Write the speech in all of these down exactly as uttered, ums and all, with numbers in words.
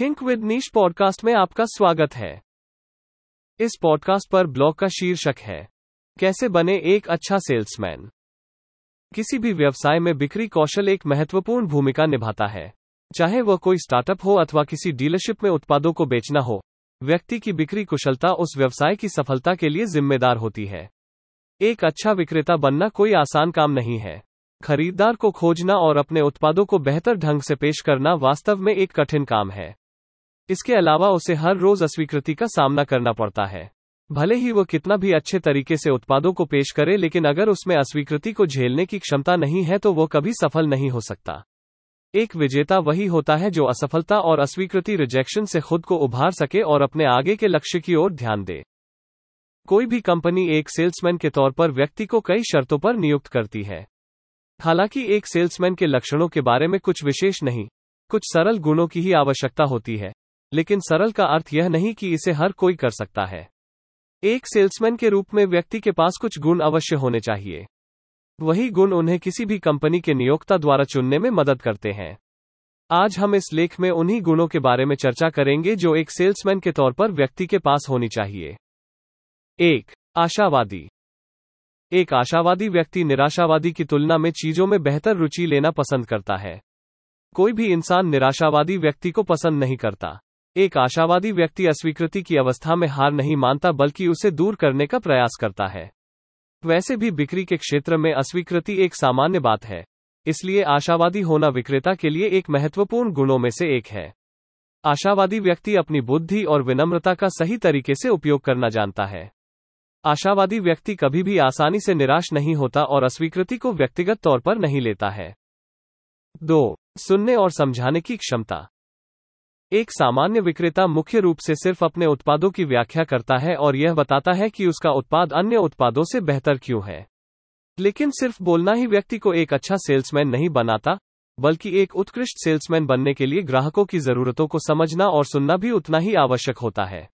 Think with निश podcast में आपका स्वागत है। इस पॉडकास्ट पर ब्लॉग का शीर्षक है, कैसे बने एक अच्छा सेल्समैन। किसी भी व्यवसाय में बिक्री कौशल एक महत्वपूर्ण भूमिका निभाता है, चाहे वह कोई स्टार्टअप हो अथवा किसी डीलरशिप में उत्पादों को बेचना हो। व्यक्ति की बिक्री कुशलता उस व्यवसाय की सफलता के लिए जिम्मेदार होती है। एक अच्छा विक्रेता बनना कोई आसान काम नहीं है। खरीदार को खोजना और अपने उत्पादों को बेहतर ढंग से पेश करना वास्तव में एक कठिन काम है। इसके अलावा उसे हर रोज अस्वीकृति का सामना करना पड़ता है। भले ही वो कितना भी अच्छे तरीके से उत्पादों को पेश करे, लेकिन अगर उसमें अस्वीकृति को झेलने की क्षमता नहीं है तो वो कभी सफल नहीं हो सकता। एक विजेता वही होता है जो असफलता और अस्वीकृति रिजेक्शन से खुद को उभार सके और अपने आगे के लक्ष्य की ओर ध्यान दे। कोई भी कंपनी एक सेल्समैन के तौर पर व्यक्ति को कई शर्तों पर नियुक्त करती है। हालांकि एक सेल्समैन के लक्षणों के बारे में कुछ विशेष नहीं, कुछ सरल गुणों की ही आवश्यकता होती है, लेकिन सरल का अर्थ यह नहीं कि इसे हर कोई कर सकता है। एक सेल्समैन के रूप में व्यक्ति के पास कुछ गुण अवश्य होने चाहिए। वही गुण उन्हें किसी भी कंपनी के नियोक्ता द्वारा चुनने में मदद करते हैं। आज हम इस लेख में उन्हीं गुणों के बारे में चर्चा करेंगे जो एक सेल्समैन के तौर पर व्यक्ति के पास होनी चाहिए। एक आशावादी। एक आशावादी व्यक्ति निराशावादी की तुलना में चीजों में बेहतर रुचि लेना पसंद करता है। कोई भी इंसान निराशावादी व्यक्ति को पसंद नहीं करता। एक आशावादी व्यक्ति अस्वीकृति की अवस्था में हार नहीं मानता, बल्कि उसे दूर करने का प्रयास करता है। वैसे भी बिक्री के क्षेत्र में अस्वीकृति एक सामान्य बात है, इसलिए आशावादी होना विक्रेता के लिए एक महत्वपूर्ण गुणों में से एक है। आशावादी व्यक्ति अपनी बुद्धि और विनम्रता का सही तरीके से उपयोग करना जानता है। आशावादी व्यक्ति कभी भी आसानी से निराश नहीं होता और अस्वीकृति को व्यक्तिगत तौर पर नहीं लेता है। दो सुनने और समझाने की क्षमता। एक सामान्य विक्रेता मुख्य रूप से सिर्फ अपने उत्पादों की व्याख्या करता है और यह बताता है कि उसका उत्पाद अन्य उत्पादों से बेहतर क्यों है। लेकिन सिर्फ बोलना ही व्यक्ति को एक अच्छा सेल्समैन नहीं बनाता, बल्कि एक उत्कृष्ट सेल्समैन बनने के लिए ग्राहकों की जरूरतों को समझना और सुनना भी उतना ही आवश्यक होता है।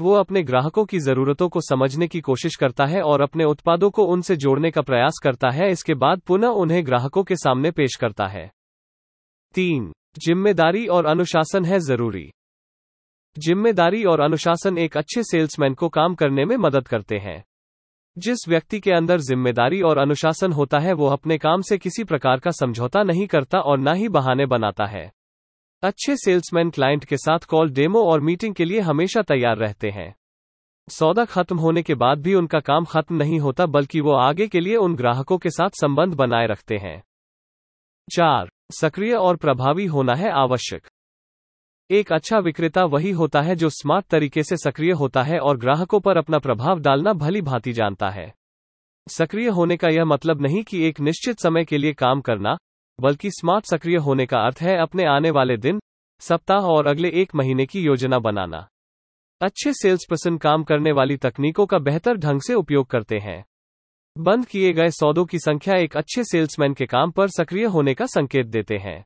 वो अपने ग्राहकों की जरूरतों को समझने की कोशिश करता है और अपने उत्पादों को उनसे जोड़ने का प्रयास करता है। इसके बाद पुनः उन्हें ग्राहकों के सामने पेश करता है। तीन जिम्मेदारी और अनुशासन है जरूरी। जिम्मेदारी और अनुशासन एक अच्छे सेल्समैन को काम करने में मदद करते हैं। जिस व्यक्ति के अंदर जिम्मेदारी और अनुशासन होता है, वो अपने काम से किसी प्रकार का समझौता नहीं करता और ना ही बहाने बनाता है। अच्छे सेल्समैन क्लाइंट के साथ कॉल, डेमो और मीटिंग के लिए हमेशा तैयार रहते हैं। सौदा खत्म होने के बाद भी उनका काम खत्म नहीं होता, बल्कि वो आगे के लिए उन ग्राहकों के साथ संबंध बनाए रखते हैं। चार सक्रिय और प्रभावी होना है आवश्यक। एक अच्छा विक्रेता वही होता है जो स्मार्ट तरीके से सक्रिय होता है और ग्राहकों पर अपना प्रभाव डालना भली भांति जानता है। सक्रिय होने का यह मतलब नहीं कि एक निश्चित समय के लिए काम करना, बल्कि स्मार्ट सक्रिय होने का अर्थ है अपने आने वाले दिन, सप्ताह और अगले एक महीने की योजना बनाना। अच्छे सेल्सपर्सन काम करने वाली तकनीकों का बेहतर ढंग से उपयोग करते हैं। बंद किए गए सौदों की संख्या एक अच्छे सेल्समैन के काम पर सक्रिय होने का संकेत देते हैं।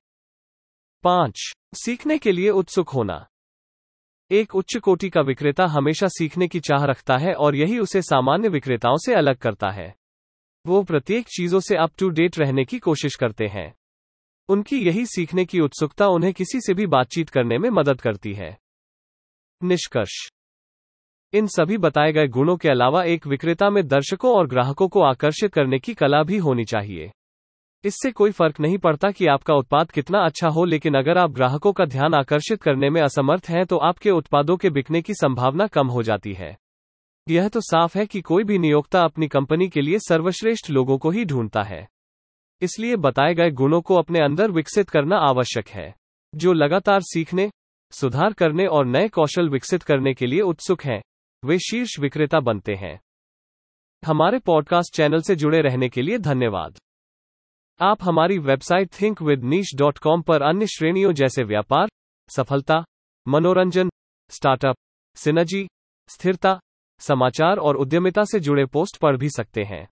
पाँच सीखने के लिए उत्सुक होना। एक उच्च कोटि का विक्रेता हमेशा सीखने की चाह रखता है और यही उसे सामान्य विक्रेताओं से अलग करता है। वो प्रत्येक चीजों से अप टू डेट रहने की कोशिश करते हैं। उनकी यही सीखने की उत्सुकता उन्हें किसी से भी बातचीत करने में मदद करती है। निष्कर्ष: इन सभी बताए गए गुणों के अलावा एक विक्रेता में दर्शकों और ग्राहकों को आकर्षित करने की कला भी होनी चाहिए। इससे कोई फर्क नहीं पड़ता कि आपका उत्पाद कितना अच्छा हो, लेकिन अगर आप ग्राहकों का ध्यान आकर्षित करने में असमर्थ हैं तो आपके उत्पादों के बिकने की संभावना कम हो जाती है। यह तो साफ है कि कोई भी नियोक्ता अपनी कंपनी के लिए सर्वश्रेष्ठ लोगों को ही ढूंढता है। इसलिए बताए गए गुणों को अपने अंदर विकसित करना आवश्यक है। जो लगातार सीखने, सुधार करने और नए कौशल विकसित करने के लिए उत्सुक हैं, वे शीर्ष विक्रेता बनते हैं। हमारे पॉडकास्ट चैनल से जुड़े रहने के लिए धन्यवाद। आप हमारी website think with niche dot com पर अन्य श्रेणियों जैसे व्यापार, सफलता, मनोरंजन, स्टार्टअप, सिनर्जी, स्थिरता, समाचार और उद्यमिता से जुड़े पोस्ट पढ़ भी सकते हैं।